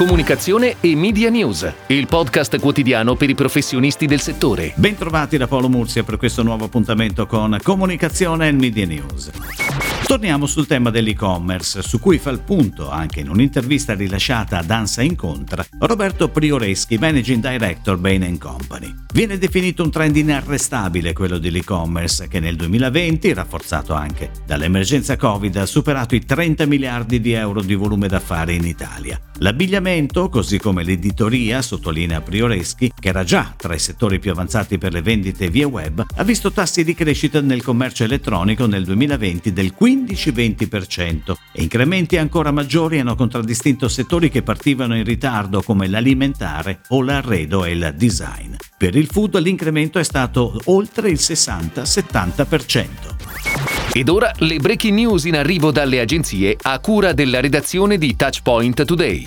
comunicazione e media news, il podcast quotidiano per i professionisti del settore. Bentrovati da Paolo Murzia per questo nuovo appuntamento con comunicazione e media news. Torniamo sul tema dell'e-commerce, su cui fa il punto, anche in un'intervista rilasciata ad Ansa Incontra, Roberto Prioreschi, Managing Director Bain & Company. Viene definito un trend inarrestabile quello dell'e-commerce che nel 2020, rafforzato anche dall'emergenza Covid, ha superato i 30 miliardi di euro di volume d'affari in Italia. L'abbigliamento, così come l'editoria, sottolinea Prioreschi, che era già tra i settori più avanzati per le vendite via web, ha visto tassi di crescita nel commercio elettronico nel 2020 del 15-20% e incrementi ancora maggiori hanno contraddistinto settori che partivano in ritardo come l'alimentare o l'arredo e il design. Per il food l'incremento è stato oltre il 60-70%. Ed ora le breaking news in arrivo dalle agenzie a cura della redazione di Touchpoint Today.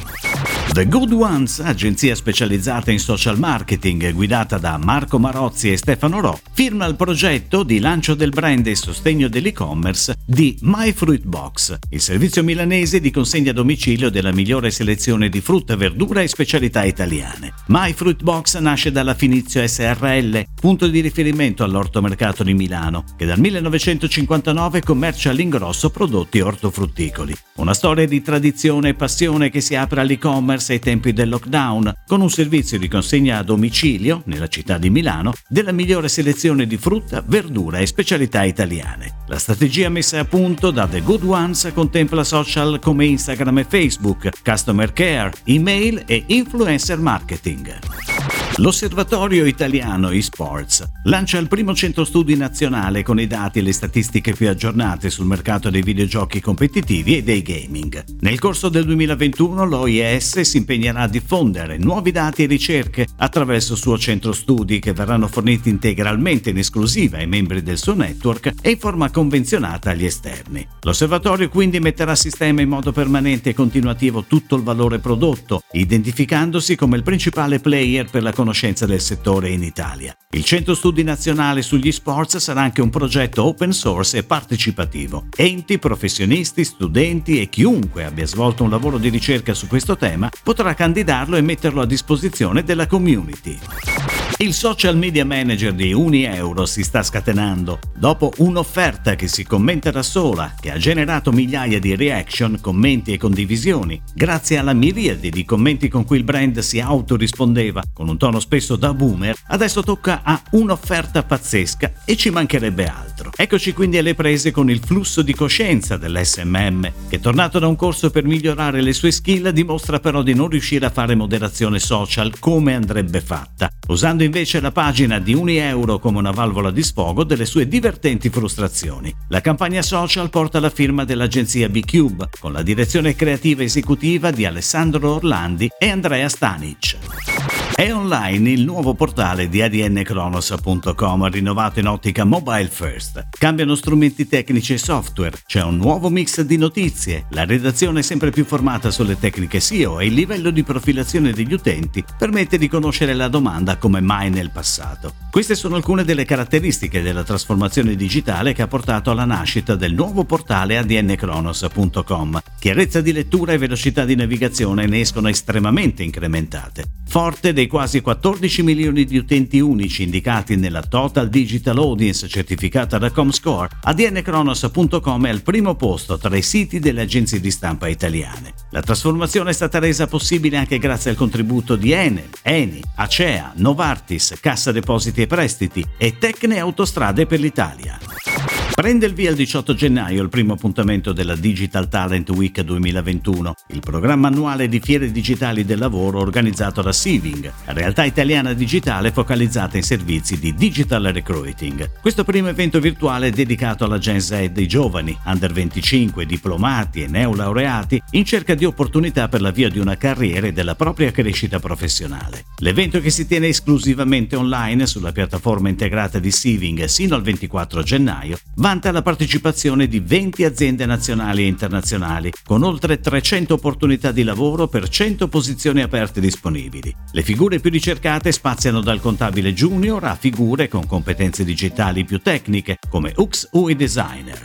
The Good Ones, agenzia specializzata in social marketing guidata da Marco Marozzi e Stefano Ro, firma il progetto di lancio del brand e sostegno dell'e-commerce di My Fruit Box, il servizio milanese di consegna a domicilio della migliore selezione di frutta, verdura e specialità italiane. My Fruit Box nasce dalla Finizio SRL, punto di riferimento all'ortomercato di Milano, che dal 1959 commercia all'ingrosso prodotti ortofrutticoli. Una storia di tradizione e passione che si apre all'e-commerce ai tempi del lockdown, con un servizio di consegna a domicilio, nella città di Milano, della migliore selezione di frutta, verdura e specialità italiane. La strategia messa a punto da The Good Ones contempla social come Instagram e Facebook, customer care, email e influencer marketing. L'Osservatorio Italiano eSports lancia il primo centro studi nazionale con i dati e le statistiche più aggiornate sul mercato dei videogiochi competitivi e dei gaming. Nel corso del 2021 l'OIS si impegnerà a diffondere nuovi dati e ricerche attraverso il suo centro studi che verranno forniti integralmente in esclusiva ai membri del suo network e in forma convenzionata agli esterni. L'Osservatorio quindi metterà a sistema in modo permanente e continuativo tutto il valore prodotto, identificandosi come il principale player per la conoscenza del settore in Italia. Il Centro Studi Nazionale sugli Sports sarà anche un progetto open source e partecipativo. Enti, professionisti, studenti e chiunque abbia svolto un lavoro di ricerca su questo tema potrà candidarlo e metterlo a disposizione della community. Il social media manager di UniEuro si sta scatenando. Dopo un'offerta che si commenta da sola, che ha generato migliaia di reaction, commenti e condivisioni, grazie alla miriade di commenti con cui il brand si autorispondeva, con un tono spesso da boomer, adesso tocca a un'offerta pazzesca e ci mancherebbe altro. Eccoci quindi alle prese con il flusso di coscienza dell'SMM, che tornato da un corso per migliorare le sue skill dimostra però di non riuscire a fare moderazione social come andrebbe fatta, usando invece la pagina di UniEuro come una valvola di sfogo delle sue divertenti frustrazioni. La campagna social porta la firma dell'agenzia B-Cube, con la direzione creativa esecutiva di Alessandro Orlandi e Andrea Stanic. È online il nuovo portale di adnkronos.com, rinnovato in ottica mobile first. Cambiano strumenti tecnici e software, c'è un nuovo mix di notizie, la redazione è sempre più formata sulle tecniche SEO e il livello di profilazione degli utenti permette di conoscere la domanda come mai nel passato. Queste sono alcune delle caratteristiche della trasformazione digitale che ha portato alla nascita del nuovo portale adnkronos.com. Chiarezza di lettura e velocità di navigazione ne escono estremamente incrementate. Forte dei quasi 14 milioni di utenti unici indicati nella Total Digital Audience certificata da ComScore, adnkronos.com è al primo posto tra i siti delle agenzie di stampa italiane. La trasformazione è stata resa possibile anche grazie al contributo di Enel, Eni, Acea, Novartis, Cassa Depositi e Prestiti e Tecne Autostrade per l'Italia. Prende il via il 18 gennaio il primo appuntamento della Digital Talent Week 2021, il programma annuale di fiere digitali del lavoro organizzato da Seaving, realtà italiana digitale focalizzata in servizi di digital recruiting. Questo primo evento virtuale è dedicato alla Gen Z dei giovani, under 25, diplomati e neolaureati in cerca di opportunità per l'avvio di una carriera e della propria crescita professionale. L'evento, che si tiene esclusivamente online sulla piattaforma integrata di Seaving sino al 24 gennaio, vanta la partecipazione di 20 aziende nazionali e internazionali, con oltre 300 opportunità di lavoro per 100 posizioni aperte disponibili. Le figure più ricercate spaziano dal contabile junior a figure con competenze digitali più tecniche, come UX UI designer.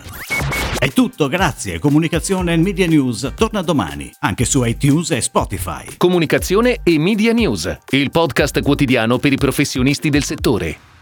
È tutto, grazie. Comunicazione e Media News torna domani, anche su iTunes e Spotify. Comunicazione e Media News, il podcast quotidiano per i professionisti del settore.